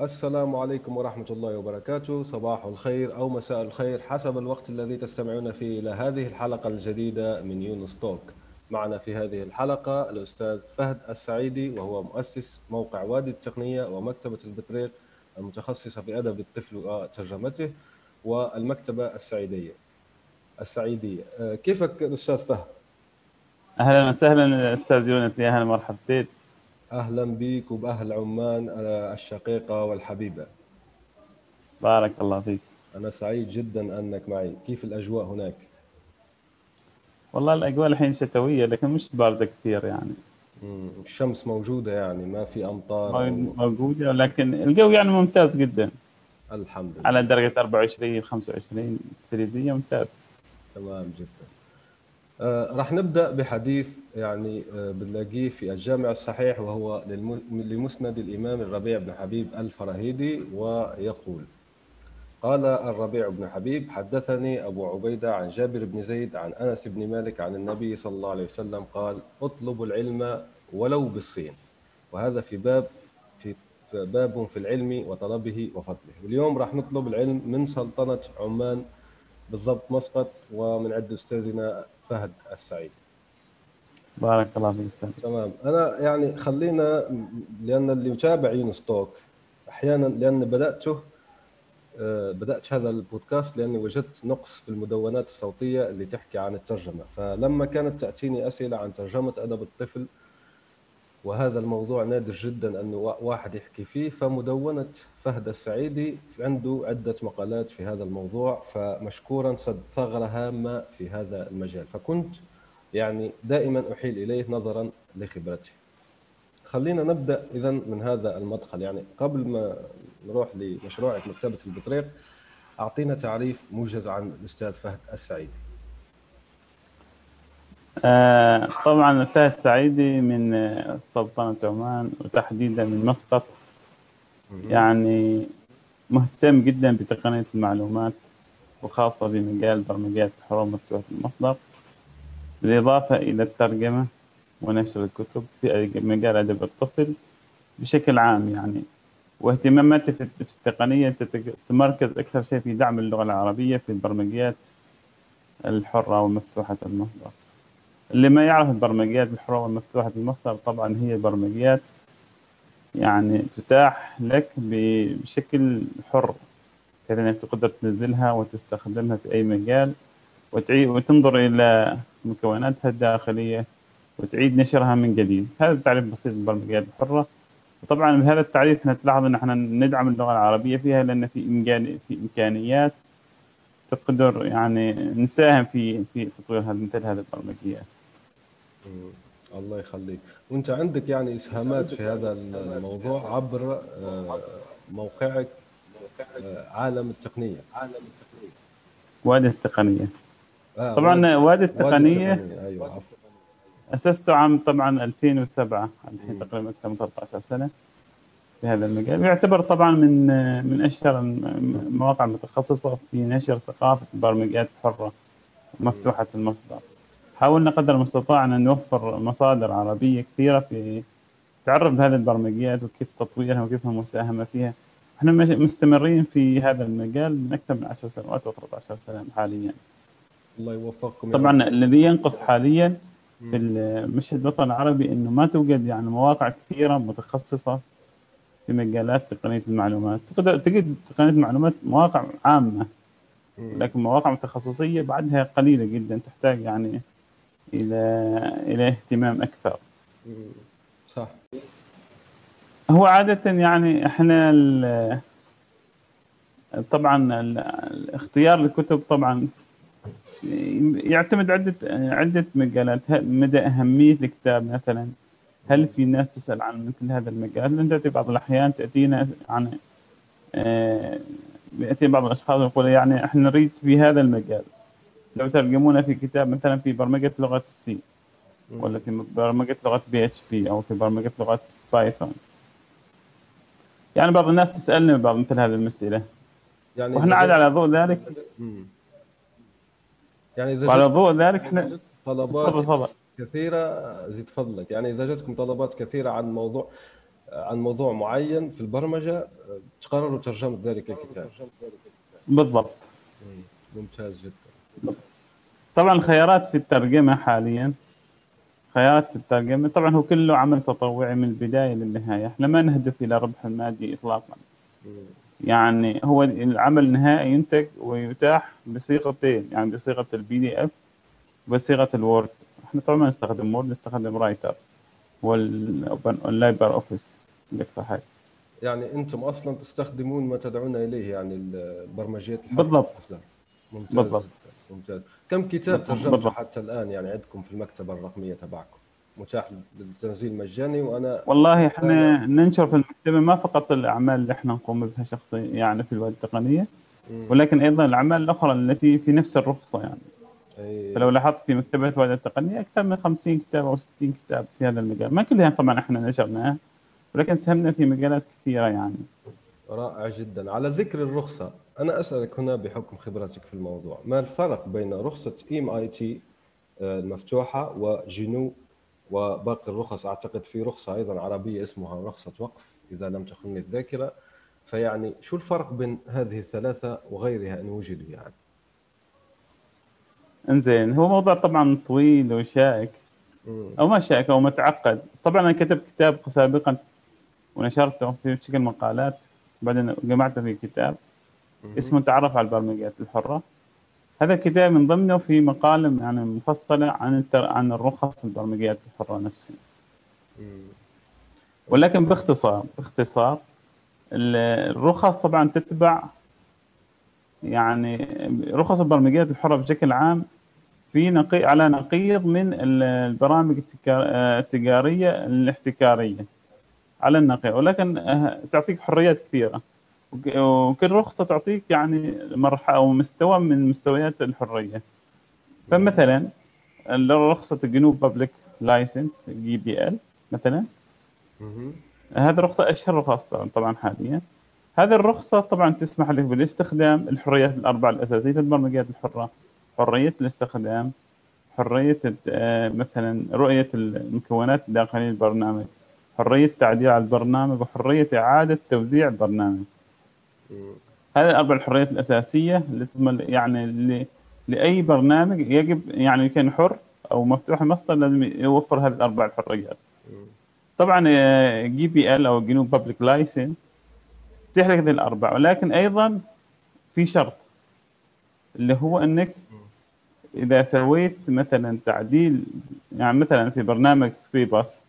السلام عليكم ورحمة الله وبركاته، صباح الخير أو مساء الخير حسب الوقت الذي تستمعون فيه إلى هذه الحلقة الجديدة من يونس توك. معنا في هذه الحلقة الأستاذ فهد السعيدي، وهو مؤسس موقع وادي التقنية ومكتبة البطريق المتخصصة في أدب الطفل وترجمته والمكتبة السعيدية. كيفك أستاذ فهد؟ أهلا وسهلا أستاذ يونس، يا أهلا مرحبتين. أهلا بك وبأهل عمان الشقيقة والحبيبة. بارك الله فيك. أنا سعيد جدا أنك معي. كيف الأجواء هناك؟ والله الأجواء الحين شتوية لكن مش باردة كثير يعني. الشمس موجودة يعني، ما في أمطار موجودة، ولكن الجو يعني ممتاز جدا الحمد لله، على درجة 24-25 سيليزية، ممتاز. تمام جدا. راح نبدأ بحديث يعني بنلاقيه في الجامع الصحيح، وهو لمسند الإمام الربيع بن حبيب الفراهيدي، ويقول: قال الربيع بن حبيب: حدثني أبو عبيدة عن جابر بن زيد عن أنس بن مالك عن النبي صلى الله عليه وسلم قال: اطلبوا العلم ولو بالصين. وهذا في باب في العلم وطلبه وفضله. واليوم راح نطلب العلم من سلطنة عمان، بالضبط مسقط، ومن عند أستاذنا فهد السعيد. بارك الله فيك استاذ. تمام. انا يعني خلينا، لان اللي يتابع يونس توك احيانا، لان بدات هذا البودكاست لاني وجدت نقص في المدونات الصوتيه اللي تحكي عن الترجمه، فلما كانت تاتيني اسئله عن ترجمه ادب الطفل، وهذا الموضوع نادر جدا انه واحد يحكي فيه، فمدونه فهد السعيدي عنده عده مقالات في هذا الموضوع، فمشكورا سد ثغره هامه في هذا المجال، فكنت يعني دائما احيل اليه نظرا لخبرته. خلينا نبدا اذا من هذا المدخل. يعني قبل ما نروح لمشروعك مكتبه البطريق، اعطينا تعريف موجز عن الاستاذ فهد السعيدي. طبعا فهد السعيدي من سلطنة عمان وتحديدا من مسقط، يعني مهتم جدا بتقنية المعلومات وخاصة بمجال برمجيات الحروف مفتوحة المصدر، بالإضافة إلى الترجمة ونشر الكتب في مجال أدب الطفل بشكل عام يعني. واهتماماته في التقنية تتمركز أكثر شيء في دعم اللغة العربية في البرمجيات الحرة ومفتوحة المصدر. اللي ما يعرف البرمجيات الحرة مفتوحة المصدر، طبعا هي برمجيات يعني تتاح لك بشكل حر، بحيث انك تقدر تنزلها وتستخدمها في اي مجال، وتنظر الى مكوناتها الداخلية وتعيد نشرها من جديد. هذا التعريف بسيط للبرمجيات الحرة. وطبعا بهذا التعريف احنا تلاحظ ان احنا ندعم اللغة العربية فيها، لان في امكانيات تقدر يعني نساهم في تطوير مثل هذه البرمجيات. الله يخليك. وانت عندك يعني اسهامات في هذا الموضوع عبر موقعك عالم التقنيه. وادي التقنيه. طبعا وادي التقنيه ايوه اسسته عام طبعا 2007، الحين تقريبا اكثر من 13 سنه في هذا المجال. يعتبر طبعا من اشهر المواقع المتخصصه في نشر ثقافه البرمجيات الحره مفتوحه المصدر. حاولنا قدر المستطاع ان نوفر مصادر عربيه كثيره في تعرف بهذه البرمجيات وكيف تطويرها وكيف المساهمه فيها. احنا مستمرين في هذا المجال من اكثر من 10 سنوات و13 سنه حاليا. الله يوفقكم. طبعا يعني الذي ينقص حاليا في المشهد الوطني العربي انه ما توجد يعني مواقع كثيره متخصصه في مجالات تقنية المعلومات. تقدر تجد تقنية المعلومات مواقع عامة، لكن مواقع تخصصية بعدها قليلة جدا، تحتاج يعني إلى اهتمام أكثر. صح. هو عادة يعني إحنا طبعا الاختيار الكتب طبعا يعتمد عدة مجالات، مدى أهمية الكتاب مثلا، هل في ناس تسأل عن مثل هذا المجال؟ لأن تأتي بعض الأحيان تأتينا عن يأتي بعض الأشخاص يقول يعني إحنا نريد في هذا المجال، لو ترجمونا في كتاب مثلا في برمجة لغة السي، ولا في برمجة لغة PHP، أو في برمجة لغة بايثون. يعني بعض الناس تسألني بعض مثل هذه المسألة، يعني وإحنا عاد على ضوء ذلك يعني إذا على ضوء ذلك إحنا طلبات كثيرة زيد فضلك. يعني إذا جاتكم طلبات كثيرة عن موضوع معين في البرمجة تقرروا ترجمة ذلك الكتاب. بالضبط. ممتاز جدا. طبعا الخيارات في الترجمة حاليا، خيارات في الترجمة طبعا هو كله عمل تطوعي من البداية للنهاية، احنا ما نهدف إلى ربح مادي إطلاقا. يعني هو العمل النهائي ينتج ويتاح بصيغتين، يعني بصيغة البي دي اف وبصيغة الوورد. احنا طبعا ما نستخدم وورد، نستخدم رايتر واللايبر اوفيس اكثر حاجه. يعني انتم اصلا تستخدمون ما تدعون اليه، يعني البرمجيات الحديثه. بالضبط. ممتاز. بالضبط. ممتاز. كم كتاب ترجمتوا حتى الان يعني عندكم في المكتبه الرقميه تبعكم؟ متاح للتنزيل مجاني. وانا والله احنا ننشر في المكتبه ما فقط الاعمال اللي احنا نقوم بها شخصيا يعني في الوادي التقنيه، ولكن ايضا الاعمال الاخرى التي في نفس الرخصه. يعني فلو لاحظت في مكتبة وادي التقنية أكثر من 50 كتاب أو 60 كتاب في هذا المجال، ما كلها طبعا إحنا نشرناها، ولكن ساهمنا في مجالات كثيرة يعني. رائع جدا. على ذكر الرخصة، أنا أسألك هنا بحكم خبرتك في الموضوع، ما الفرق بين رخصة ام اي تي المفتوحة وجنو وباقي الرخص؟ أعتقد في رخصة أيضا عربية اسمها رخصة وقف إذا لم تخني الذاكرة، فيعني شو الفرق بين هذه الثلاثة وغيرها إن وجدوا يعني؟ انزين، هو موضوع طبعا طويل وشائك او ما شائك او متعقد. طبعا انا كتبت كتاب سابقا ونشرته في شكل مقالات، بعدين جمعته في كتاب اسمه تعرف على البرمجيات الحره. هذا الكتاب من ضمنه في مقال يعني مفصله عن الرخص البرمجيات الحره نفسها. ولكن باختصار الرخص طبعا تتبع يعني رخص البرمجيات الحره بشكل عام في على نقيض من البرامج التجاريه الاحتكاريه على النقيض، ولكن تعطيك حريات كثيره، وكل رخصه تعطيك يعني مرحله او مستوى من مستويات الحريه. فمثلا رخصه الجنو بابليك لايسنس جي بي ال مثلا، هذه رخصه اشهر رخص طبعا حاليا. هذه الرخصة طبعا تسمح لك بالاستخدام الحريات الأربعة الأساسية للبرمجيات الحرة: حرية الاستخدام، حرية مثلا رؤية المكونات داخل البرنامج، حرية التعديل على البرنامج، وحرية إعادة توزيع البرنامج. هذه الأربع الحريات الأساسية اللي تضمن يعني لأي برنامج يجب يعني كان حر أو مفتوح المصدر لازم يوفر هذه الأربع الحريات. طبعا جي بي ال أو جنو بابليك لايسن تتيح لك هذه الأربعة، ولكن أيضا في شرط اللي هو أنك إذا سويت مثلا تعديل، يعني مثلا في برنامج سكريبوس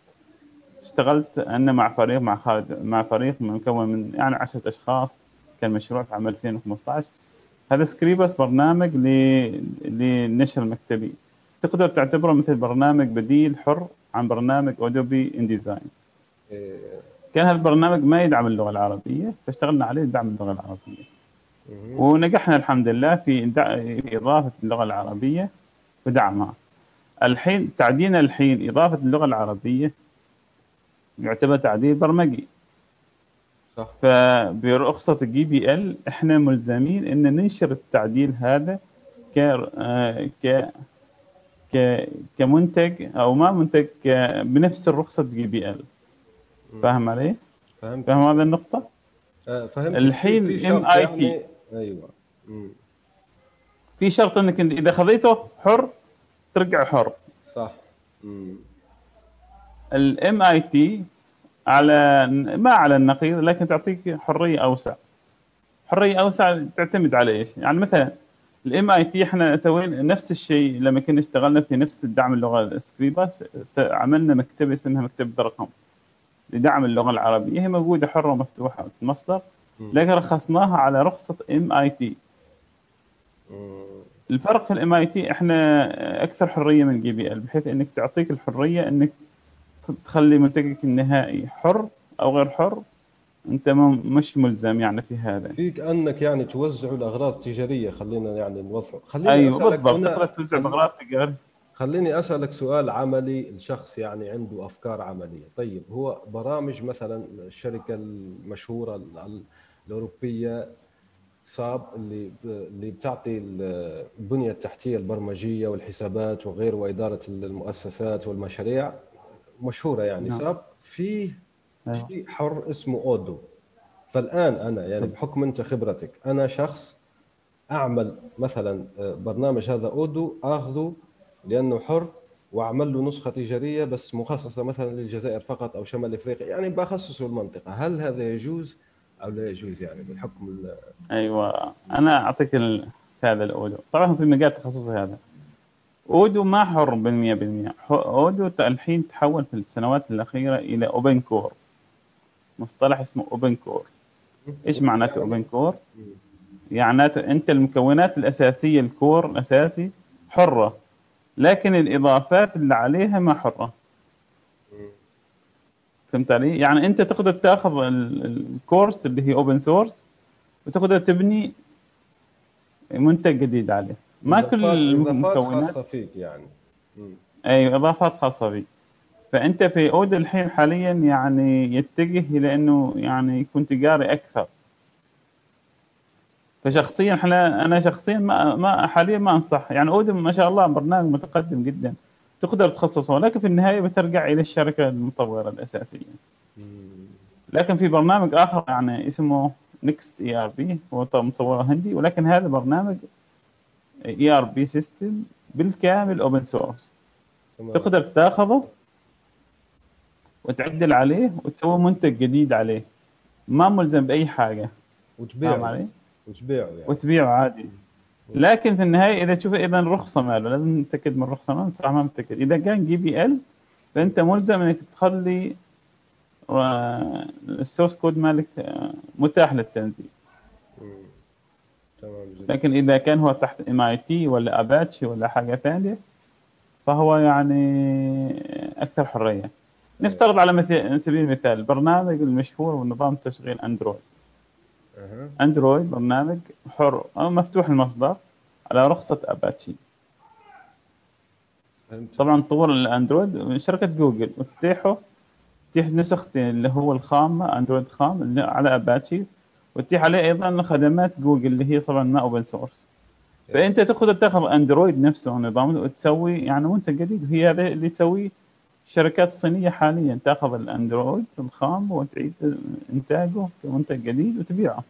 اشتغلت أنا مع فريق مكون من يعني 10 أشخاص، كان مشروع في عام 2015. هذا سكريبوس برنامج للنشر المكتبي، تقدر تعتبره مثل برنامج بديل حر عن برنامج أدوبي إنديزاين. كان هذا البرنامج ما يدعم اللغه العربيه، فاشتغلنا عليه دعم اللغه العربيه، ونجحنا الحمد لله في اضافه اللغه العربيه ودعمها. الحين تعديلنا الحين اضافه اللغه العربيه يعتبر تعديل برمجي، صح؟ فبرخصه الجي بي ال احنا ملزمين ان ننشر التعديل هذا كمنتج او ما منتج بنفس الرخصه الجي بي ال. فاهم علي؟ فاهم هذه النقطة؟ فهمت. الحين ام اي تي، ايوه، في شرط انك اذا خذيته حر ترجع حر، صح؟ الام اي تي على ما على النقيض، لكن تعطيك حرية اوسع. حرية اوسع تعتمد على ايش؟ يعني مثلا الام اي تي احنا سوينا نفس الشيء لما كنا اشتغلنا في نفس الدعم اللغة سكريبوس، عملنا مكتبة اسمها مكتبة الرقم لدعم اللغه العربيه، هي موجوده حره ومفتوحه المصدر، لكن رخصناها على رخصه ام اي تي. الفرق في الام اي تي احنا اكثر حريه من جي بي ال، بحيث انك تعطيك الحريه انك تخلي منطقك النهائي حر او غير حر، انت مش ملزم يعني في هذا. فيك انك يعني توزع الاغراض التجاريه، خلينا يعني نوضح. ايوه بالضبط، تقدر توزع اغراض تجاريه. خليني اسالك سؤال عملي، الشخص يعني عنده افكار عمليه، طيب هو برامج مثلا الشركه المشهوره الاوروبيه ساب اللي بتعطي البنيه التحتيه البرمجيه والحسابات وغير واداره المؤسسات والمشاريع مشهوره يعني ساب، فيه شيء حر اسمه أودو. فالآن أنا يعني بحكم أنت خبرتك، أنا شخص أعمل مثلا برنامج هذا أودو، أخذه لأنه حر وأعمل له نسخة تجارية بس مخصصة مثلا للجزائر فقط أو شمال أفريقيا، يعني بخصصه المنطقة، هل هذا يجوز أو لا يجوز يعني بالحكم؟ أيوة أنا أعطيك هذا الأودو. طبعا في مجال تخصصي هذا أودو ما حر 100%. أودو الحين تحول في السنوات الأخيرة إلى أوبن كور، مصطلح اسمه اوبن كور. ايش معناته اوبن كور؟ معناته انت المكونات الاساسيه، الكور الاساسي حره، لكن الاضافات اللي عليها ما حره. فهمت علي؟ يعني انت تقدر تاخذ الكورس اللي هي اوبن سورس وتقدر تبني منتج جديد عليه، ما كل المكونات خاصه فيك يعني. ايوه اضافات خاصه فيك. فانت في اودو الحين حاليا يعني يتجه الى انه يعني يكون تجاري اكثر. فشخصيا انا شخصيا ما حاليا ما انصح يعني. اودو ما شاء الله برنامج متقدم جدا تقدر تخصصه، لكن في النهايه بترجع الى الشركه المطوره الاساسيه. لكن في برنامج اخر يعني اسمه نيكست اي ار بي، هو مطور هندي، ولكن هذا برنامج اي ار بي سيستم بالكامل اوبن سورس، تقدر تاخذه وتعدل عليه وتسوي منتج جديد عليه، ما ملزم باي حاجه، وتبيعه يعني. وتبيعه عادي. لكن في النهايه اذا تشوف اذا الرخصه ماله، لازم نتاكد من الرخصه ماله، بصراحه ما متاكد. اذا كان جي بي ال فانت ملزم انك تخلي السورس كود مالك متاح للتنزيل. تمام. لكن اذا كان هو تحت ام اي تي ولا اباتشي ولا حاجه ثانيه فهو يعني اكثر حريه. نفترض على سبيل المثال البرنامج المشهور ونظام تشغيل أندرويد. أندرويد برنامج حر أو مفتوح المصدر على رخصة أباتشي. طبعا طور الأندرويد من شركة جوجل، وتتيحه تتيح نسختين اللي هو الخامة أندرويد خام اللي على أباتشي، وتتيح عليه أيضا خدمات جوجل اللي هي طبعا ما أوبن سورس. فأنت تاخذ أندرويد نفسه ونظامه وتسوي يعني منتج جديد، وهي هذا اللي تسويه الشركات الصينية حاليا، تاخذ الاندرويد الخام وتعيد انتاجه كمنتج جديد وتبيعه.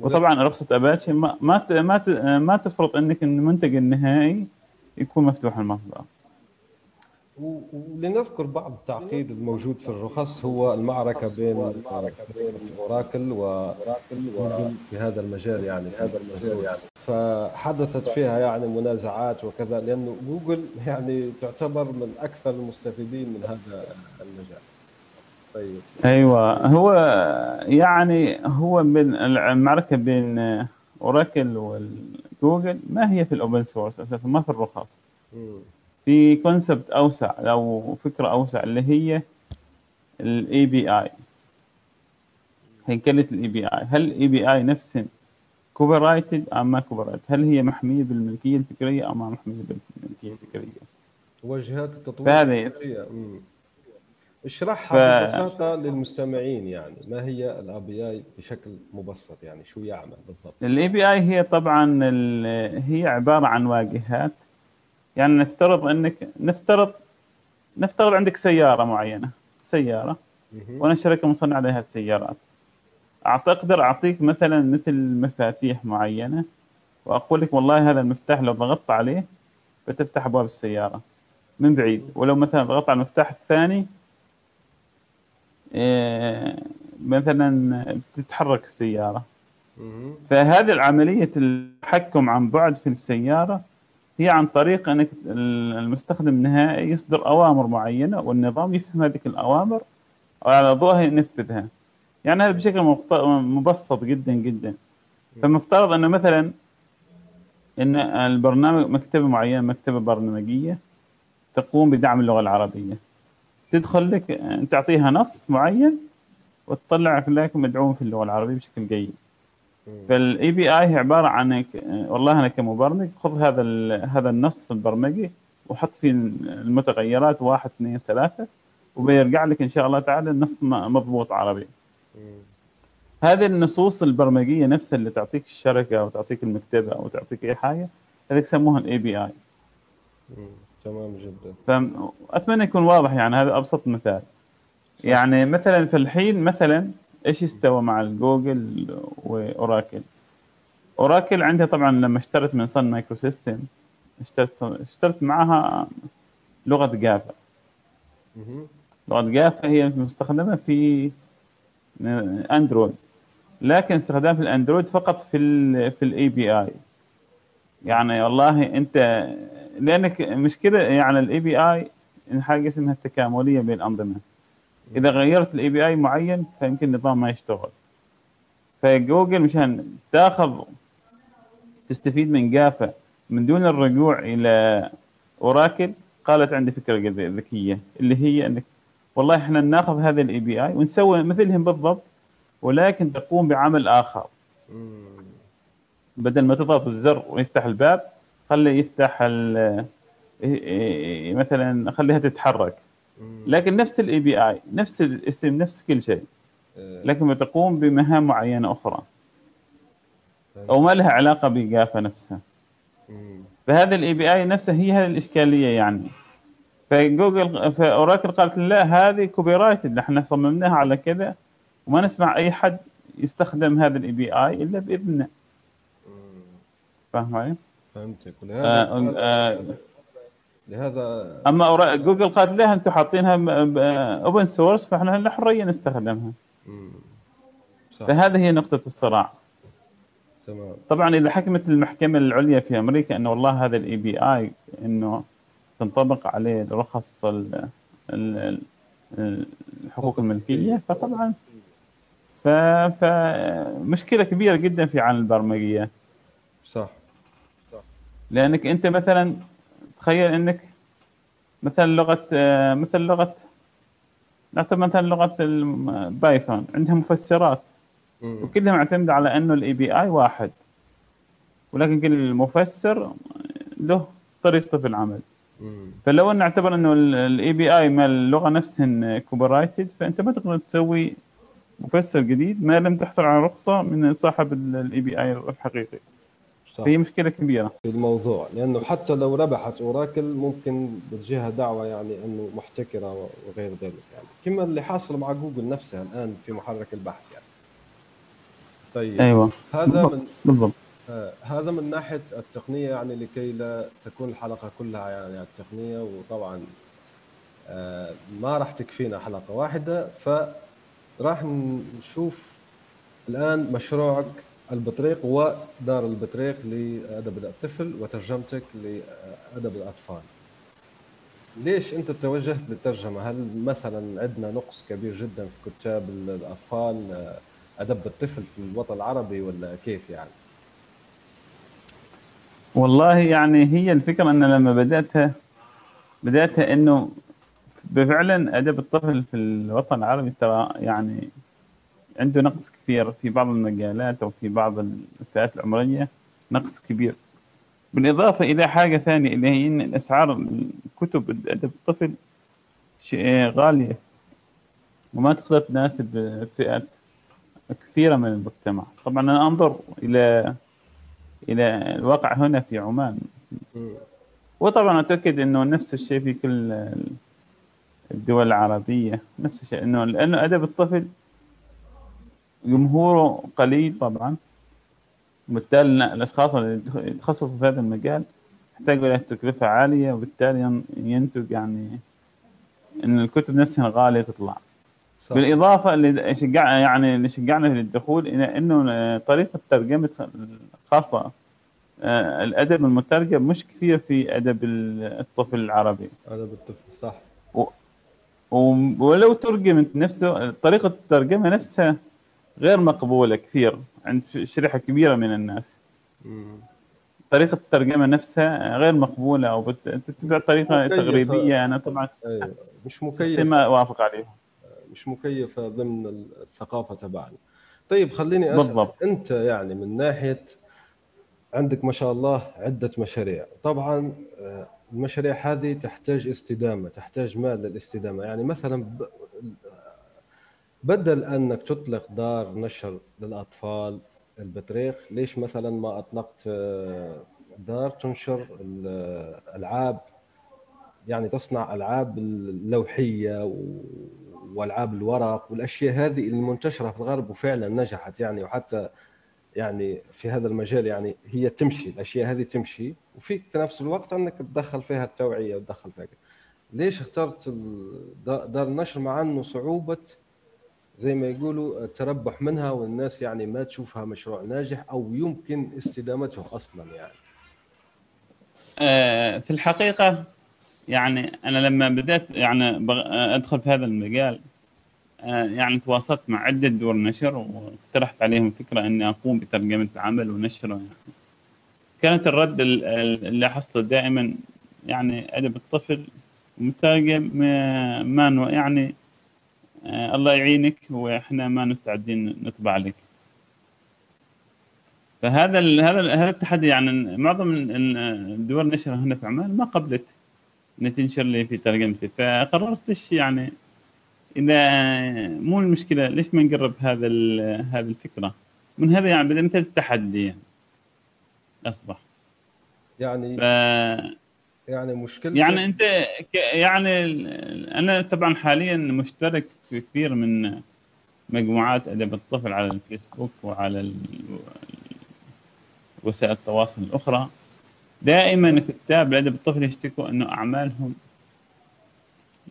وطبعا رخصة اباتشي ما تفرض انك المنتج النهائي يكون مفتوح المصدر. ولنذكر بعض التعقيد الموجود في الرخص، هو المعركة بين أوراكل وجوجل في هذا المجال يعني فحدثت فيها يعني منازعات وكذا، لأنه جوجل يعني تعتبر من أكثر المستفيدين من هذا المجال. طيب. أيوة هو يعني هو من المعركة بين أوراكل وجوجل ما هي في الأوبن سورس أساسا، ما في الرخص. في كونسبت اوسع او فكره اوسع اللي هي الاي بي اي، هيكله الاي بي اي. هل الاي بي اي نفسها كوبي رايتد ام ما كوبي رايتد؟ هل هي محميه بالملكيه الفكريه ام ما محميه بالملكيه الفكريه؟ وجهات التطوير الفكريه. اشرحها ببساطه للمستمعين يعني، ما هي الاي بي اي بشكل مبسط يعني، شو يعمل بالضبط؟ الاي بي اي هي طبعا هي عباره عن واجهات. يعني نفترض انك نفترض عندك سياره معينه، سياره وانا شركه مصنعه لها السيارات، اقدر اعطيك مثلا مثل مفاتيح معينه واقول لك والله هذا المفتاح لو ضغطت عليه بتفتح ابواب السياره من بعيد، ولو مثلا ضغطت على المفتاح الثاني مثلا بتتحرك السياره. فهذه العمليه التحكم عن بعد في السياره هي عن طريق انك المستخدم النهائي يصدر اوامر معينه والنظام يفهم هذه الاوامر وعلى ضوءها ينفذها. يعني هذا بشكل مبسط جدا جدا. فمفترض ان مثلا ان البرنامج مكتبه معينه، مكتبه برمجيه تقوم بدعم اللغه العربيه، تدخل لك تعطيها نص معين وتطلع لك مدعوم في اللغه العربيه بشكل جيد. فالاي بي اي هي عباره عن والله انا كمبرمج خذ هذا النص البرمجي وحط فيه المتغيرات 1 2 3 وبيرجع لك ان شاء الله تعالى النص مضبوط عربي. هذه النصوص البرمجيه نفسها اللي تعطيك الشركه او تعطيك المكتبه او تعطيك اي حاجه، هذيك يسموها الاي بي اي. تمام جدا. فاتمنى يكون واضح، يعني هذا ابسط مثال. يعني مثلا في الحين مثلا ايش استوى مع جوجل واوراكل؟ اوراكل عندها طبعا لما اشترت من صن مايكرو سيستم اشترت معها لغه جافا. لغه جافا هي مستخدمه في اندرويد، لكن استخدام في الاندرويد فقط في الاي بي اي. يعني والله انت لانك مشكله، يعني الاي بي اي حاجه اسمها التكامليه بين الانظمه. اذا غيرت الاي بي اي معين فيمكن النظام ما يشتغل. فجوجل مشان تستفيد من جافا من دون الرجوع الى اوراكل، قالت عندي فكره ذكيه اللي هي انك والله احنا ناخذ هذا الاي بي اي ونسوي مثلهم بالضبط، ولكن تقوم بعمل اخر. بدل ما تضغط الزر ويفتح الباب، خلي يفتح مثلا خليها تتحرك، لكن نفس الاي بي اي، نفس الاسم، نفس كل شيء، لكن بتقوم بمهام معينه اخرى او ما لها علاقه بجافا نفسها. فهذا الاي بي اي نفسها هي هذه الاشكاليه يعني. فجوجل فاوراكل قالت لا، هذه كوبيرايتد، احنا صممناها على كذا وما نسمع اي حد يستخدم هذا الاي بي اي الا باذننا. فاهم علي؟ فهمتك. لهذا اما جوجل قالت لها انتم حاطينها اوبن سورس، فاحنا حريه نستخدمها. فهذه هي نقطه الصراع. تمام. طبعا اذا حكمت المحكمه العليا في امريكا انه والله هذا الاي بي اي انه تنطبق عليه رخص الحقوق الملكيه، فطبعا فمشكله كبيره جدا في عالم البرمجيه. صح. لانك انت مثلا تخيل انك مثل لغه نعتبر مثلا لغه بايثون عندها مفسرات وكلها معتمده على انه الاي بي اي واحد، ولكن كل المفسر له طريقته في العمل. فلو نعتبر انه الاي بي اي مال اللغه نفسها كوبيرايتد، فانت ما تقدر تسوي مفسر جديد ما لم تحصل على رخصه من صاحب الاي بي اي الحقيقي. هي مشكله كبيره في الموضوع، لانه حتى لو ربحت اوراكل ممكن بتجيها دعوه يعني انه محتكره وغير ذلك، يعني كما اللي حاصل مع جوجل نفسها الان في محرك البحث يعني. طيب. ايوه هذا من بالضبط. هذا من ناحيه التقنيه، يعني لكي لا تكون الحلقه كلها يعني على التقنيه، وطبعا ما راح تكفينا حلقه واحده، فراح نشوف الان مشروعك البطريق ودار البطريق لأدب الطفل وترجمتك لأدب الأطفال. ليش أنت توجهت للترجمة؟ هل مثلا عندنا نقص كبير جدا في كتاب الأطفال أدب الطفل في الوطن العربي، ولا كيف يعني؟ والله يعني هي الفكرة أن لما بدأتها أنه فعلا أدب الطفل في الوطن العربي ترى يعني عنده نقص كثير في بعض المجالات أو في بعض الفئات العمرية، نقص كبير. بالإضافة إلى حاجة ثانية اللي هي أن الأسعار كتب أدب الطفل غالية وما تقدر تناسب فئات كثيرة من المجتمع. طبعا أنا أنظر إلى الواقع هنا في عمان، وطبعا أتأكد أنه نفس الشيء في كل الدول العربية، نفس الشيء، أنه لأنه أدب الطفل جمهوره قليل طبعا، وبالتالي الاشخاص اللي يتخصصوا في هذا المجال يحتاجوا الى تكلفه عاليه، وبالتالي ينتج يعني ان الكتب نفسها غاليه تطلع. صح. بالاضافه اللي شجعنا للدخول الى انه طريقه ترجمه خاصه الادب المترجم مش كثير في ادب الطفل العربي. ادب الطفل صح. ولو ترجمت نفسه طريقه الترجمه نفسها غير مقبوله كثير عند شريحه كبيره من الناس. طريقه الترجمه نفسها غير مقبوله او بتتبع طريقه تغريبيه. انا طبعا مش مكيف، ما اوافق عليها، مش مكيفه ضمن الثقافه تبعنا. طيب خليني اسال، انت يعني من ناحيه عندك ما شاء الله عده مشاريع، طبعا المشاريع هذه تحتاج استدامه، تحتاج مال للاستدامه. يعني مثلا بدل انك تطلق دار نشر للاطفال البطريق، ليش مثلا ما اطلقت دار تنشر الالعاب، يعني تصنع العاب اللوحيه والعاب الورق والاشياء هذه المنتشره في الغرب وفعلا نجحت يعني، وحتى يعني في هذا المجال يعني هي تمشي الاشياء هذه تمشي، وفيك في نفس الوقت انك تدخل فيها التوعيه وتدخل فيها. ليش اخترت دار النشر مع انه صعوبه زي ما يقولوا التربح منها، والناس يعني ما تشوفها مشروع ناجح او يمكن استدامته اصلا يعني؟ في الحقيقه يعني انا لما بدات يعني ادخل في هذا المجال يعني تواصلت مع عده دور نشر واقترحت عليهم فكره اني اقوم بترجمه العمل ونشره يعني. كانت الرد اللي حصله دائما يعني ادب الطفل مترجم ما يعني الله يعينك واحنا ما نستعدين نطبع لك. فهذا هذا التحدي يعني معظم الدول نشرها هنا في عمان ما قبلت ان تنشر لي في ترجمتي، فقررت يعني اذا مو المشكله ليش ما نقرب هذه الفكره من هذا يعني بدأ مثل التحدي يعني اصبح يعني يعني مشكلة يعني انت يعني انا طبعا حاليا مشترك في كثير من مجموعات ادب الطفل على الفيسبوك وعلى وسائل التواصل الاخرى. دائما كتاب الادب الطفل يشتكوا انه اعمالهم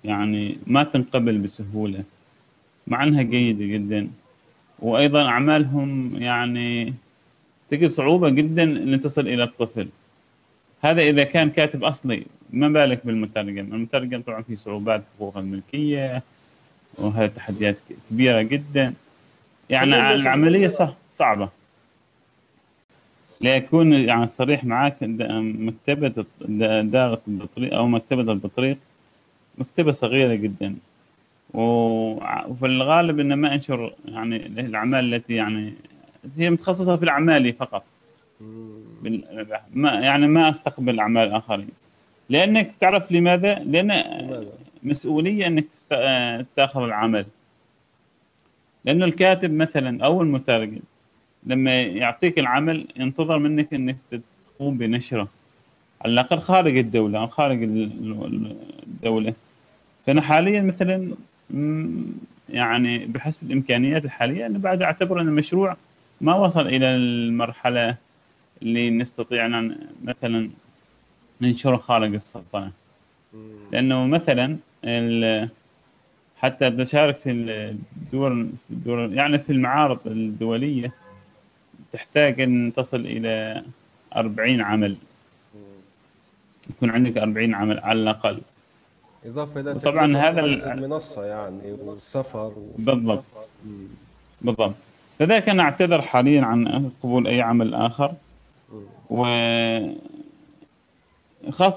يعني ما تنقبل بسهوله مع انها جيده جدا، وايضا اعمالهم يعني تجد صعوبه جدا ان تصل الى الطفل. هذا إذا كان كاتب أصلي، ما بالك بالمترجم؟ المترجم طبعاً في صعوبات حقوق الملكية وهذه تحديات كبيرة جداً يعني. العملية صعبة. ليكون يعني صريح معاك، مكتبة دار البطريق أو مكتبة البطريق مكتبة صغيرة جداً، وفي الغالب إن ما أنشر يعني الأعمال التي يعني هي متخصصة في الأعمال فقط. ما يعني ما استقبل اعمال اخرين، لانك تعرف لماذا؟ لان مسؤوليه انك تاخذ العمل، لانه الكاتب مثلا او المترجم لما يعطيك العمل ينتظر منك انك تقوم بنشره على الاقل خارج الدوله او خارج الدوله. فانا حاليا مثلا يعني بحسب الامكانيات الحاليه انا بعد اعتبر ان المشروع ما وصل الى المرحله اللي نستطيع أن مثلا ننشره خارج السلطنة، لأنه مثلا حتى تشارك في الدول يعني في المعارض الدولية تحتاج أن تصل إلى 40 عمل، يكون عندك 40 عمل على الأقل، إضافة إلى طبعا هذا المنصة يعني والسفر بالضبط بالضبط. لذلك أنا أعتذر حاليا عن قبول أي عمل آخر، وخاصة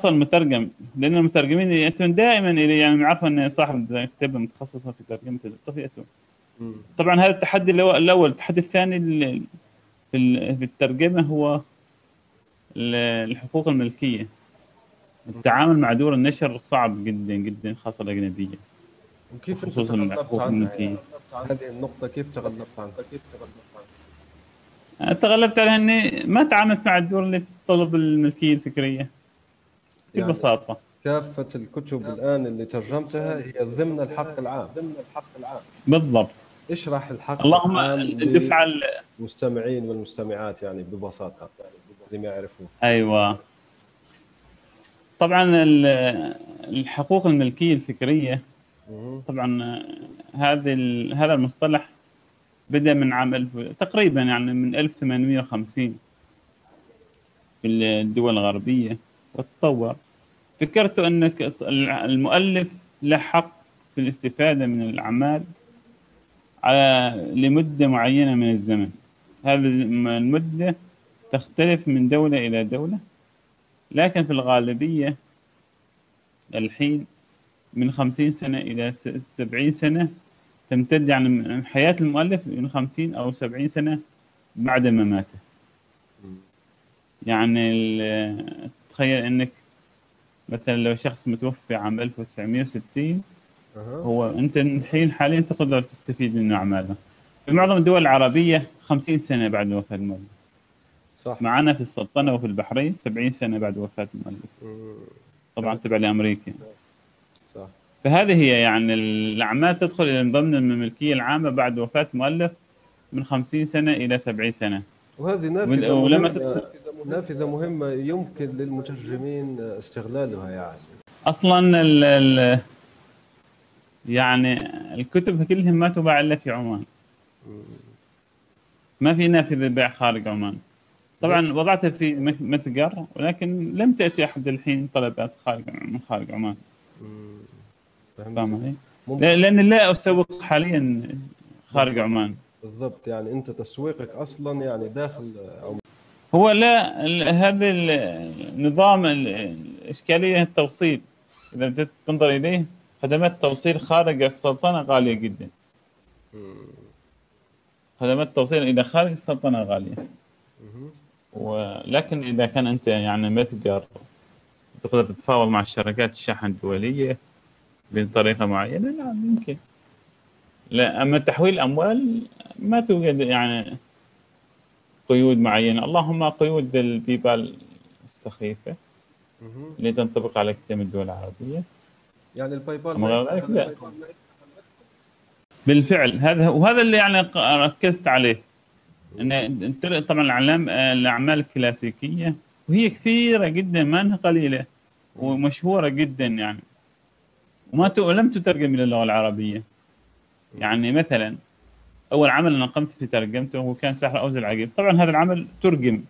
المترجم، لأن المترجمين يأتون دائما إلي يعني عارفة أن صاحب مكتبة متخصصة في ترجمة الطفل يأتون. طبعا هذا التحدي الأول. التحدي الثاني في الترجمة هو الحقوق الملكية. التعامل مع دور النشر صعب جدا جدا خاصة الأجنبية، خصوصا الحقوق الملكية. هذه النقطة كيف تغلبت عنها؟ تغلبت على اني ما تعاملت مع الدور اللي تطلب الملكيه الفكريه ببساطه. يعني كافه الكتب الان اللي ترجمتها هي ضمن الحق العام. بالضبط. اشرح الحق اللهم الدفعه المستمعين والمستمعات يعني ببساطه زي ما يعرفون. ايوه طبعا الحقوق الملكيه الفكريه طبعا هذا المصطلح بدأ من عام تقريبا يعني من 1850 في الدول الغربية وتطور. فكرت أنك المؤلف له حق في الاستفادة من الأعمال على لمدة معينة من الزمن. هذه المدة تختلف من دولة إلى دولة، لكن في الغالبية الحين من 50 سنة إلى 70 سنة تمتد يعني حياة المؤلف من 50 أو 70 سنة بعد مماته. يعني تخيل أنك مثلا لو شخص متوفي عام 1960 هو أنت الحين حاليا تقدر تستفيد من أعماله. في معظم الدول العربية 50 سنة بعد وفاة المؤلف. صح. معنا في السلطنة وفي البحرين 70 سنة بعد وفاة المؤلف. طبعا تبع لأمريكا. صح. فهذه هي يعني الأعمال تدخل إلى ضمن الملكية العامة بعد وفاة مؤلف من 50 سنة إلى 70 سنة. وهذه نافذة مهمة يمكن للمترجمين استغلالها يا عزيز. أصلا يعني الكتب كلهم ما تباع إلا في عمان. ما في نافذة بيع خارج عمان. طبعا وضعتها في متجر ولكن لم تأتي أحد الحين طلبات خارج من خارج عمان. فاهم؟ لأن لا أسوق حاليا خارج عمان. بالضبط. يعني أنت تسويقك أصلا يعني داخل عمان. هو لا هذا النظام الإشكالية التوصيل إذا تنظر إليه خدمات التوصيل خارج السلطنة غالية جدا. خدمات التوصيل إلى خارج السلطنة غالية. ولكن إذا كان أنت يعني متجر تقدر تتفاوض مع الشركات الشحن الدولية بطريقة معينة لا يمكن. لا أما تحويل الأموال ما توجد يعني قيود معينة، اللهم قيود البيبال السخيفة اللي تنطبق على كثير الدول العربية. يعني البيبال لا. بالفعل هذا وهذا اللي يعني ركزت عليه. ان طبعا الاعمال الكلاسيكيه وهي كثيره جدا ما انها قليله ومشهوره جدا يعني ولم تترجم الى اللغه العربيه. يعني مثلا اول عمل انا قمت في ترجمته هو كان ساحر اوز العجيب. طبعا هذا العمل ترجم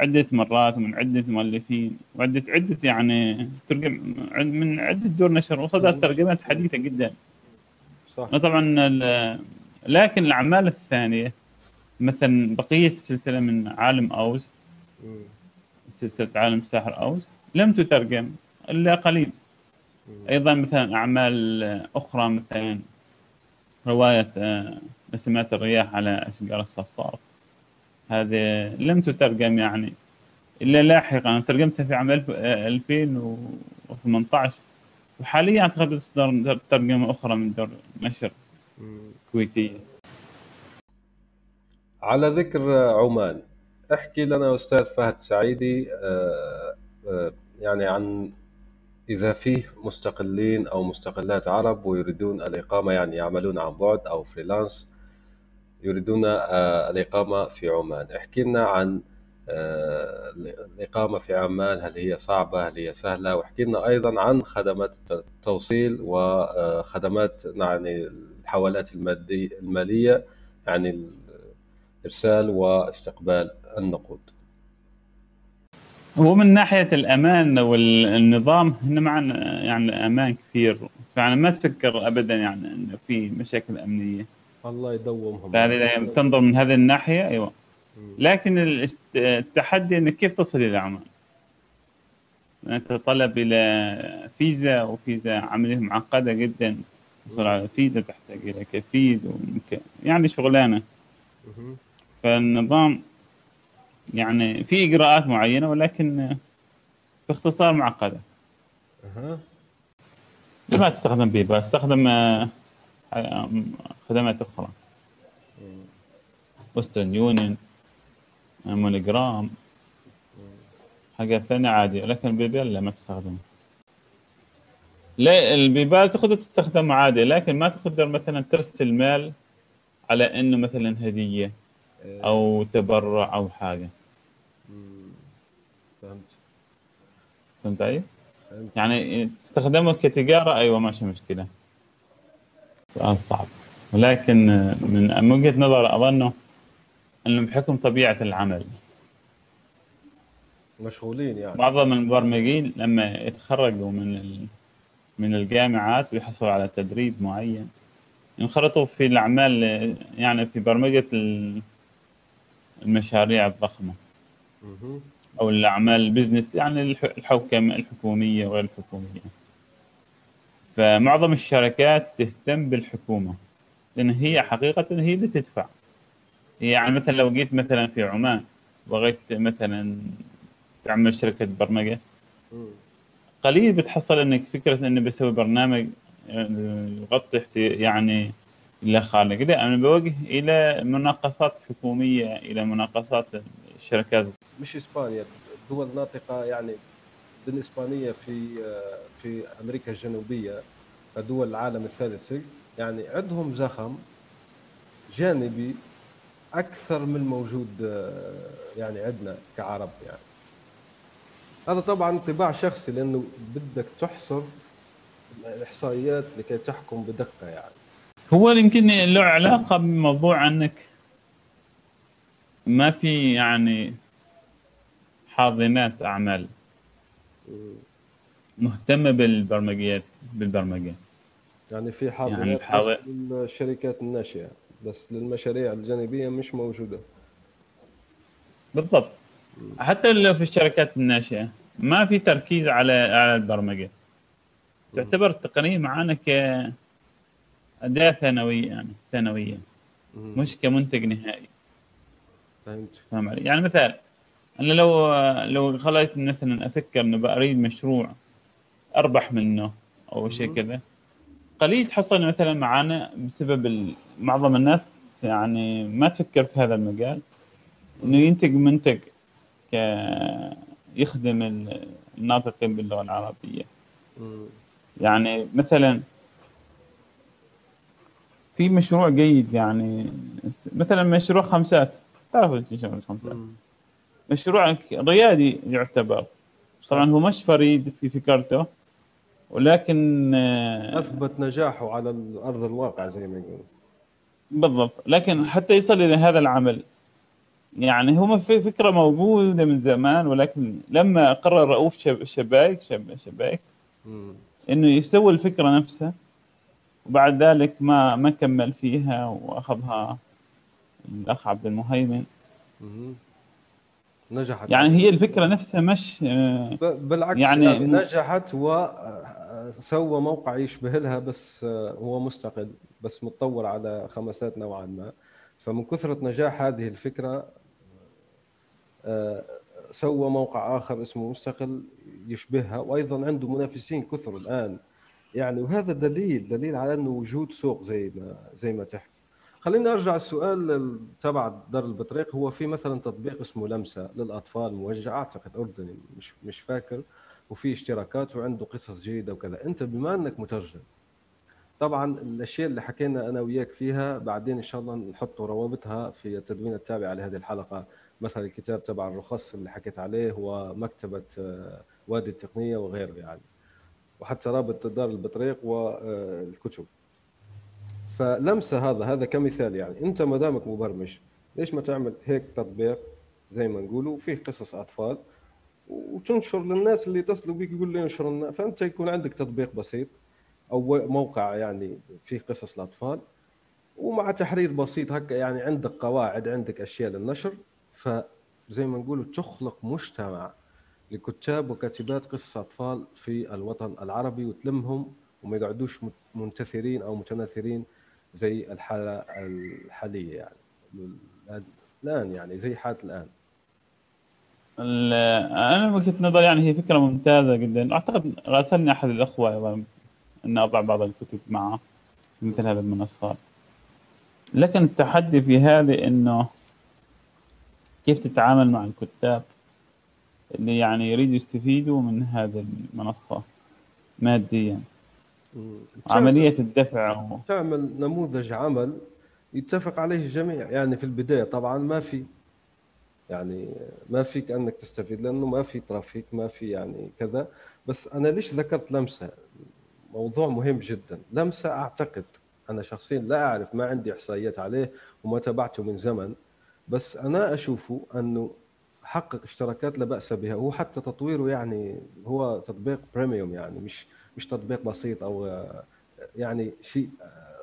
عده مرات ومن عده مؤلفين وعده يعني ترجم من عده دور نشر وصدرت ترجمات حديثه جدا. صح. طبعا لكن الاعمال الثانيه مثلا بقية السلسلة من عالم أوز، سلسلة عالم ساحر أوز لم تترجم إلا قليل. أيضا مثلا أعمال أخرى مثلا رواية بسمات الرياح على أشجار الصفصاف هذه لم تترجم يعني إلا لاحقا. أنا ترجمتها في عام 2018 وحاليا أعتقد إصدار ترجمة أخرى من دور نشر كويتية. على ذكر عمان، احكي لنا أستاذ فهد السعيدي يعني عن إذا فيه مستقلين أو مستقلات عرب ويريدون الإقامة، يعني يعملون عن بعد أو فريلانس يريدون الإقامة في عمان. احكي لنا عن الإقامة في عمان، هل هي صعبة هل هي سهلة، واحكي لنا أيضا عن خدمات التوصيل وخدمات يعني الحوالات المالية، يعني إرسال واستقبال النقود. هو من ناحية الأمان والنظام هنا معنا يعني أمان كثير، فأنا ما تفكر أبدا يعني أنه في مشاكل أمنية. الله يدومهم. فهذه تنظر من هذه الناحية أيوة. لكن التحدي أنك كيف تصل إلى عمان. أنت تطلب إلى فيزا، وفيزا عملية معقدة جدا. توصل على فيزا تحتاج إلى كفيل يعني شغلانة. فالنظام يعني في إجراءات معينة ولكن باختصار معقدة. ما تستخدم بيبال، استخدم خدمات أخرى، وسترن يونين، مونوجرام، حاجة ثانية عادية، ولكن بيبال لا ما تستخدمه. لا البيبال تقدر تستخدم عادي لكن ما تقدر مثلا ترسل مال على انه مثلا هديه او تبرع او حاجه. فهمت علي؟ يعني تستخدمه كتجاره ايوه ماشي مشكله. سؤال صعب ولكن من وجهه نظر اظنه انه بحكم طبيعه العمل مشغولين يعني معظم المبرمجين لما يتخرجوا من الجامعات ويحصلوا على تدريب معين انخرطوا في الأعمال يعني في برمجة المشاريع الضخمة. او الاعمال البزنس يعني الحوكمه الحكوميه وغير الحكوميه. فمعظم الشركات تهتم بالحكومه لان هي حقيقه هي اللي تدفع. يعني مثلا لو جيت مثلا في عمان وبغيت مثلا تعمل شركه برمجه، قليل بتحصل انك فكره اني بسوي برنامج يغطي يعني لا خالق، لا انا بوجه الى مناقصات حكوميه، الى مناقصات الشركات. مش اسبانيا، دول ناطقه يعني ضمن اسبانيا في امريكا الجنوبيه ودول العالم الثالث يعني عندهم زخم جانبي اكثر من الموجود يعني عندنا كعرب. يعني هذا طبعا انطباع شخصي لانه بدك تحصر الاحصائيات لكي تحكم بدقه. يعني هو يمكن له علاقه بموضوع انك ما في يعني حاضنات اعمال مهتمه بالبرمجه. يعني في حاضنات للشركات الناشئه بس للمشاريع الجانبيه مش موجوده. بالضبط. حتى لو في الشركات الناشئه ما في تركيز على البرمجه. تعتبر التقنيه معانا أداة ثانوية، يعني ثانوية مش كمنتج نهائي. فهمت. فاهم علي؟ يعني مثال أنا لو خليت مثلا أفكر إنه بأريد مشروع أربح منه أو شيء كذا، قليل تحصل مثلا معانا بسبب معظم الناس يعني ما تفكر في هذا المجال إنه ينتج منتج يخدم الناطقين باللغة العربية. يعني مثلا في مشروع جيد، يعني مثلا مشروع خمسات، تعرفوا خمسات مشروع ريادي يعتبر. طبعا هو مش فريد في فكرته ولكن اثبت نجاحه على ارض الواقع زي ما يقولوا. بالضبط. لكن حتى يصل الى هذا العمل يعني هو في فكره موجوده من زمان، ولكن لما قرر رؤوف شبايك انه يسوي الفكره نفسها وبعد ذلك ما كمل فيها واخذها الاخ عبد المهيمن. نجحت. يعني هي الفكره نفسها مش بالعكس، يعني نجحت وسوى موقع يشبه لها بس هو مستقل، بس متطور على خمسات نوعا ما. فمن كثره نجاح هذه الفكره سوى موقع اخر اسمه مستقل يشبهها، وايضا عنده منافسين كثر الان. يعني وهذا دليل على انه وجود سوق زي ما تحكي. خلينا ارجع السؤال تبع دار البطريق. هو في مثلا تطبيق اسمه لمسة للاطفال موجه، اعتقد اردني مش فاكر، وفي اشتراكات وعنده قصص جيده وكذا. انت بما انك مترجم طبعا الاشياء اللي حكينا انا وياك فيها بعدين ان شاء الله نحط روابطها في التدوين التابع لهذه الحلقه، مثلا الكتاب تبع الرخص اللي حكيت عليه ومكتبه وادي التقنيه وغيره يعني، وحتى رابط دار البطريق والكتب. فلمسه هذا كمثال. يعني انت ما دامك مبرمج ليش ما تعمل هيك تطبيق زي ما نقولوا فيه قصص اطفال وتنشر للناس اللي يتصلوا بيك يقول لي انشر لنا، فانت يكون عندك تطبيق بسيط او موقع يعني فيه قصص الاطفال ومع تحرير بسيط هكا، يعني عندك قواعد عندك اشياء للنشر، فزي ما نقولوا تخلق مجتمع لكتاب وكاتبات قصص اطفال في الوطن العربي وتلمهم وما يقعدوش منتثرين او متناثرين زي الحاله الحاليه يعني الان، يعني زي حاله الان. انا من وجهه نظري يعني هي فكره ممتازه جدا. اعتقد راسلني احد الاخوه ايضا ان اضع بعض الكتب معه في مثل هذه المنصات. لكن التحدي في هذه انه كيف تتعامل مع الكتاب اللي يعني يريدوا يستفيدوا من هذه المنصة ماديا. عملية الدفع تعمل نموذج عمل يتفق عليه الجميع. يعني في البداية طبعا ما في كأنك تستفيد لأنه ما في ترافيك ما في يعني كذا. بس أنا ليش ذكرت لمسة؟ موضوع مهم جدا. لمسة أعتقد أنا شخصيا لا أعرف، ما عندي إحصائيات عليه وما تابعته من زمن، بس أنا أشوفه أنه حقق اشتراكات لا بأس بها. هو حتى تطويره يعني هو تطبيق بريميوم، يعني مش تطبيق بسيط او يعني شيء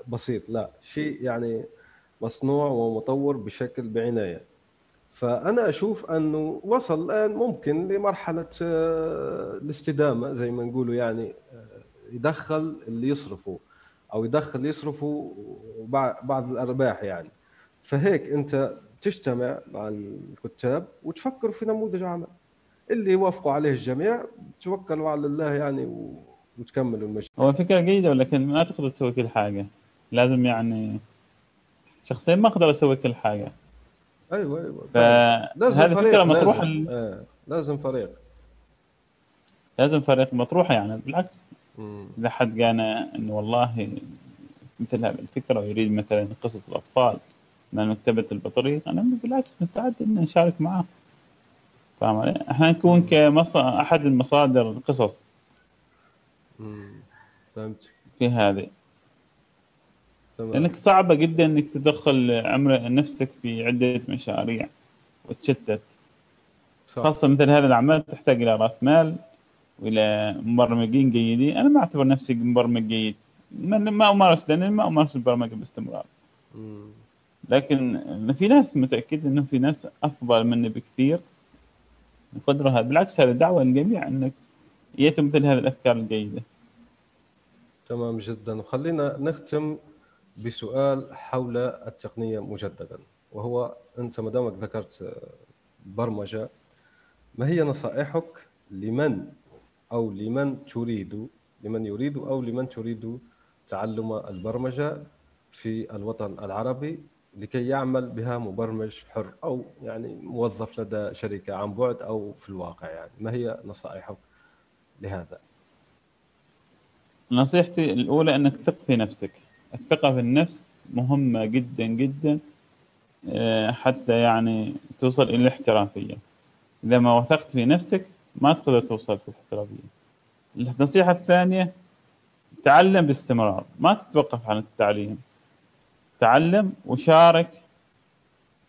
بسيط، لا شيء يعني مصنوع ومطور بشكل بعناية. فأنا أشوف أنه وصل الآن ممكن لمرحلة الاستدامة زي ما نقوله، يعني يدخل اللي يصرفه أو يدخل يصرفه بعض الأرباح يعني. فهيك أنت تجتمع مع الكتاب وتفكر في نموذج عمل اللي يوافقوا عليه الجميع، توكلوا على الله يعني وتكملوا المشروع. هو فكرة جيدة ولكن ما تقدر تسوي كل حاجة، لازم يعني شخصيا ما أقدر أسوي كل حاجة. ايوه فهذه الفكره مطروحه، لازم فريق، لازم فريق مطروحه يعني. بالعكس اذا حد قال انه والله مثل هذه الفكره ويريد مثلا قصص الاطفال من مكتبه البطريق، انا بالعكس مستعد ان نشارك معه، فاهم علي؟ احنا نكون كمصدر، احد المصادر القصص. فهمت في هذه، لأنك صعبة جدا أنك تدخل عمر نفسك في عدة مشاريع وتشتت، خاصة مثل هذا الأعمال تحتاج إلى رأس مال وإلى مبرمجين جيدين. أنا ما أعتبر نفسي مبرمج جيد، ما أمارس، لأنني ما أمارس البرمجة باستمرار، لكن في ناس، متأكد أنه في ناس أفضل مني بكثير القدرة. هذا بالعكس هذا دعوة للجميع أنك يأتوا مثل هذه الأفكار الجيدة. تمام جدا. وخلينا نختم بسؤال حول التقنية مجددا، وهو أنت ما دامك ذكرت برمجة، ما هي نصائحك لمن يريد تعلم البرمجة في الوطن العربي لكي يعمل بها مبرمج حر أو يعني موظف لدى شركة عن بعد أو في الواقع يعني، ما هي نصائحك لهذا؟ نصيحتي الأولى أنك تثق في نفسك. الثقة في النفس مهمة جدا جدا حتى يعني توصل إلى الاحترافية. إذا ما وثقت في نفسك ما تقدر توصل في الاحترافية. النصيحة الثانية، تعلم باستمرار، ما تتوقف عن التعليم، تعلم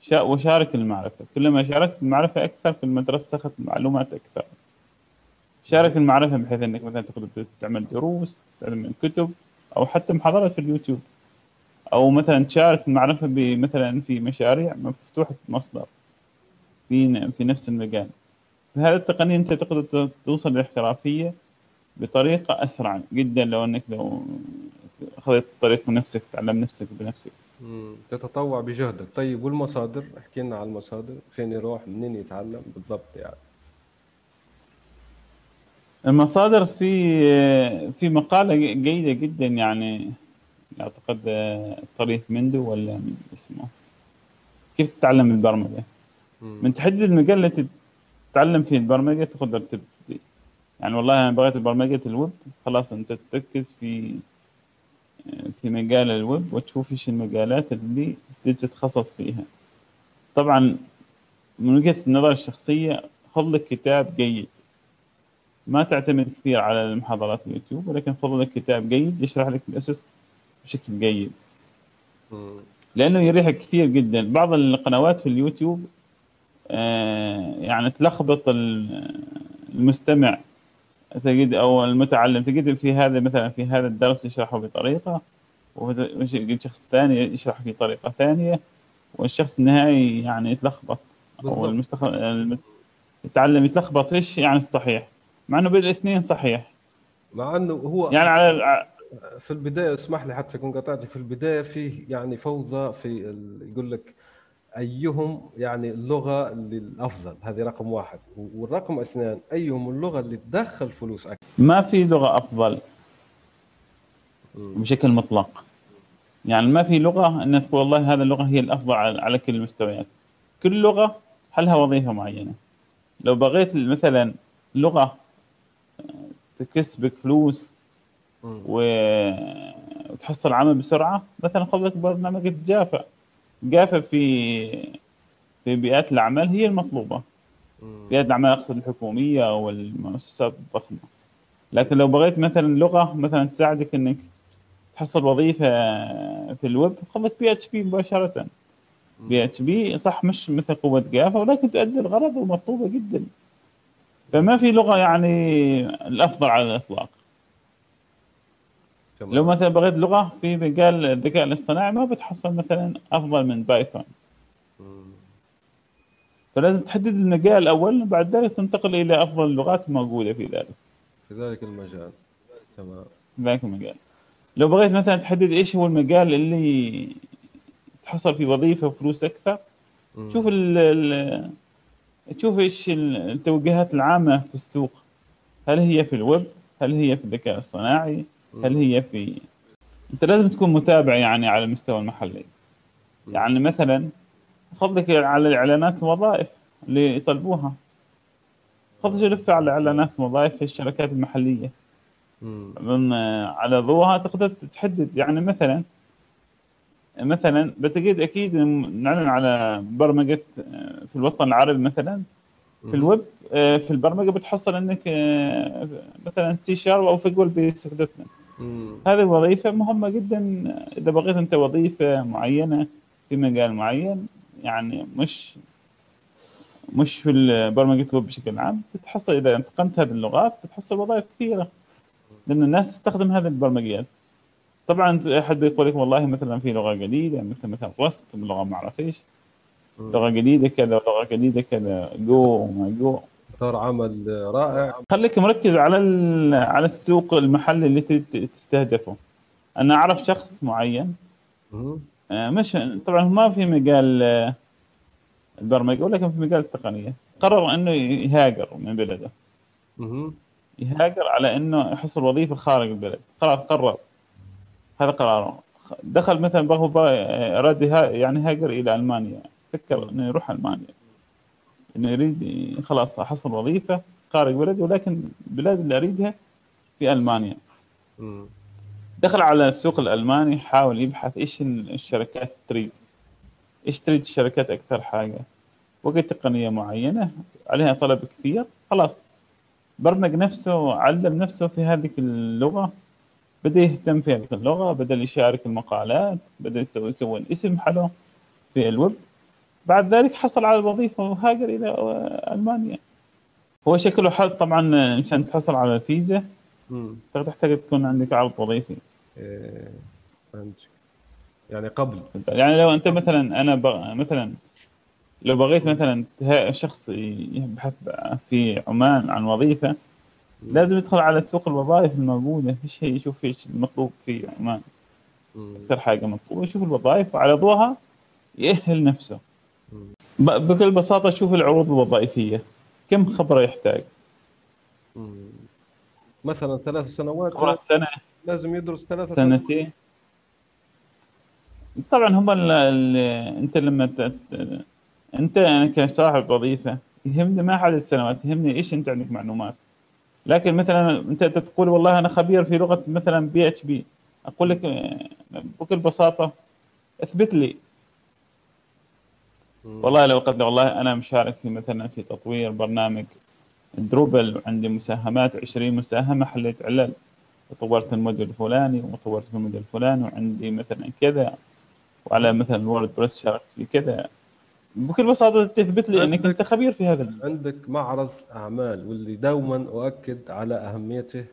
وشارك المعرفة. كلما شاركت المعرفة أكثر كلما ترسخت المعلومات أكثر. شارك المعرفة بحيث أنك مثلا تقدر تعمل دروس، تعلم من كتب أو حتى محاضرات في اليوتيوب، أو مثلا تشارك المعرفة بمثلا في مشاريع مفتوحة المصدر في نفس المجال. بهذه التقنية أنت تقدر توصل للاحترافية بطريقة أسرع جدا لو أخذت الطريق بنفسك، تعلم نفسك بنفسك، تتطوع بجهدك. طيب والمصادر، احكي لنا على المصادر، فين يروح، منين يتعلم بالضبط يعني؟ المصادر في مقالة جيدة جدا يعني، أعتقد طريف مندو ولا من اسمه، كيف تتعلم البرمجة. من تحدد المجال التي تتعلم فيه البرمجة تقدر تبتدي يعني. والله أنا بغيت برمجة الويب، خلاص أنت تركز في مجال الويب وتشوف إيش المجالات اللي تتخصص فيها. طبعا من وجهة النظر الشخصية، خذ لك كتاب جيد، ما تعتمد كثير على المحاضرات في اليوتيوب، ولكن خذ لك كتاب جيد يشرح لك الأسس بشكل جيد، لأنه يريحك كثير جدا. بعض القنوات في اليوتيوب يعني تلخبط المستمع تجد أو المتعلم، تجد في هذا مثلا في هذا الدرس يشرحه بطريقة، وتجد شخص ثاني يشرح بطريقة ثانية، والشخص النهائي يعني يتلخبط أو المتعلم يتلخبط إيش يعني الصحيح، مع انه بالاثنين صحيح. مع انه هو يعني على في البدايه، اسمح لي حتى كنت قطعتي، في البدايه فيه يعني فوضى في يقول لك ايهم يعني اللغه الافضل، هذه رقم واحد، والرقم اثنان ايهم اللغه اللي تدخل فلوس اكثر. ما في لغه افضل بشكل مطلق يعني، ما في لغه ان تقول والله هذا اللغه هي الافضل على كل المستويات. كل لغه لها وظيفه معينه. لو بغيت مثلا لغه تكسبك فلوس وتحصل عمل بسرعه، مثلا خذ لك برنامج جافا. جافا في بيئات الاعمال هي المطلوبه، بيئات الاعمال اقصد الحكوميه والمؤسسات الضخمه. لكن لو بغيت مثلا لغه مثلا تساعدك انك تحصل وظيفه في الويب، خذ لك بي إتش بي مباشره. بي إتش بي صح مش مثل قوه جافا، ولكن تؤدي الغرض ومطلوبه جدا. فما في لغة يعني الأفضل على الإطلاق. جميل. لو مثلا بغيت لغة في مجال الذكاء الاصطناعي، ما بتحصل مثلا أفضل من بايثون. فلازم تحدد النقاء الأول بعد ذلك تنتقل إلى أفضل اللغات الموجودة في ذلك المجال. تمام. ذاك المجال. لو بغيت مثلا تحدد إيش هو المجال اللي تحصل فيه وظيفة وفلوس أكثر، تشوف تشوف إيش التوجهات العامة في السوق، هل هي في الويب، هل هي في الذكاء الصناعي، هل هي في، أنت لازم تكون متابع يعني على المستوى المحلي. يعني مثلا خذ لك على إعلانات الوظائف اللي يطلبوها، خذ لفة على إعلانات الوظائف في الشركات المحلية، من على ضوءها تقدر تحدد. يعني مثلا بتجد أكيد نعلن على برمجة في الوطن العربي مثلا في الويب، في البرمجة بتحصل أنك مثلا C# أو فيجوال بيسك دوت نت. هذه الوظيفة مهمة جدا إذا بغيت أنت وظيفة معينة في مجال معين، يعني مش في البرمجة الويب بشكل عام. بتحصل إذا اتقنت هذه اللغات بتحصل وظائف كثيرة، لأن الناس تستخدم هذه البرمجيات. طبعا حد يقول لك والله مثلا في لغة جديدة مثلا رست، لغة ما أعرف إيش، لغة جديدة كذا، لغة جديدة كذا، جو ما جو. صار عمل رائع. خليك مركز على السوق المحلي اللي تستهدفه. أنا أعرف شخص معين، مش طبعا ما في مجال البرمجة ولكن في مجال التقنية، قرر إنه يهاجر من بلده. يهاجر على إنه يحصل وظيفة خارج البلد. قرر هذا قراره. دخل مثلا أراد يعني هاجر إلى ألمانيا، فكر إنه يروح ألمانيا، إنه يريد خلاص أحصل وظيفة خارج بلدي ولكن بلاد اللي أريدها في ألمانيا. دخل على السوق الألماني، حاول يبحث إيش الشركات تريد، إيش تريد الشركات أكثر حاجة، وجد تقنية معينة عليها طلب كثير، خلاص برمج نفسه، علم نفسه في هذه اللغة، بدأ يهتم في هذه اللغة، بدأ يشارك المقالات، بدأ يكون اسم حلو في الويب. بعد ذلك حصل على الوظيفة وهاجر إلى ألمانيا. هو شكله حل طبعاً عشان تحصل على الفيزا تحتاج تكون عندك عرض وظيفي. يعني قبل، يعني لو أنت مثلاً مثلاً لو بغيت مثلاً شخص يبحث في عمان عن وظيفة، لازم يدخل على سوق الوظائف الموجودة، إيش هي، يشوف إيش المطلوب في عمان، أكثر حاجة مطلوبة، يشوف الوظائف وعلى ضوءها يأهل نفسه. بكل بساطة شوف العروض الوظائفية، كم خبرة يحتاج، مثلا 3 سنوات، سنة لازم يدرس، 3 سنتين. طبعا هم انت لما انت انا كصاحب وظيفة يهمني ما عدد السنوات، يهمني ايش انت عندك معلومات. لكن مثلا انت تقول والله انا خبير في لغة مثلا PHP، اقول لك بكل بساطة اثبت لي والله لو قلت والله أنا مشارك في مثلا في تطوير برنامج دروبل، عندي مساهمات 20 مساهمة، حليت علل وطورت الموديل الفلاني وطورت في الموديل الفلاني، وعندي مثلا كذا، وعلى مثلا الورد بريس شاركت في كذا. بكل بساطة تثبت لي أنك أنت خبير في هذا عندك معرض أعمال، واللي دوما أؤكد على أهميته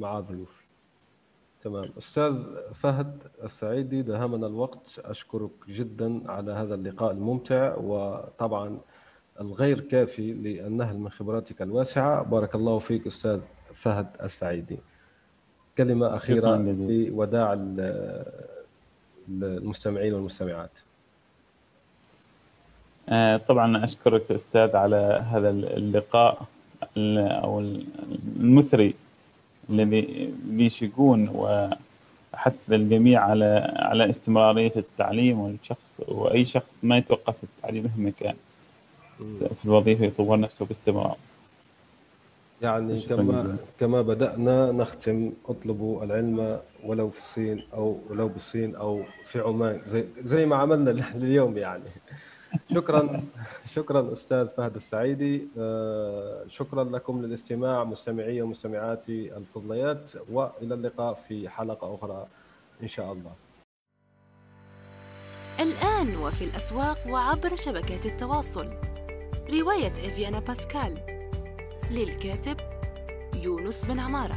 مع ضيوفي. تمام. أستاذ فهد السعيدي، داهمنا الوقت، أشكرك جدا على هذا اللقاء الممتع وطبعا الغير كافي للنهل من خبراتك الواسعة. بارك الله فيك أستاذ فهد السعيدي. كلمة أخيرة لوداع المستمعين والمستمعات. طبعا أشكرك أستاذ على هذا اللقاء أو المثري الذي لي شجون، وأحث الجميع على استمرارية التعليم، والشخص وأي شخص ما يتوقف في التعليم مهما كان في الوظيفة يطور نفسه باستمرار. يعني كما بدأنا نختم، اطلبوا العلم ولو في الصين أو ولو بالصين أو في عمان، زي ما عملنا اليوم يعني. شكرا أستاذ فهد السعيدي، شكرا لكم للاستماع مستمعي ومستمعاتي الفضليات، وإلى اللقاء في حلقة أخرى إن شاء الله. الآن وفي الأسواق وعبر شبكات التواصل، رواية إيفيانا باسكال للكاتب يونس بن عمارة.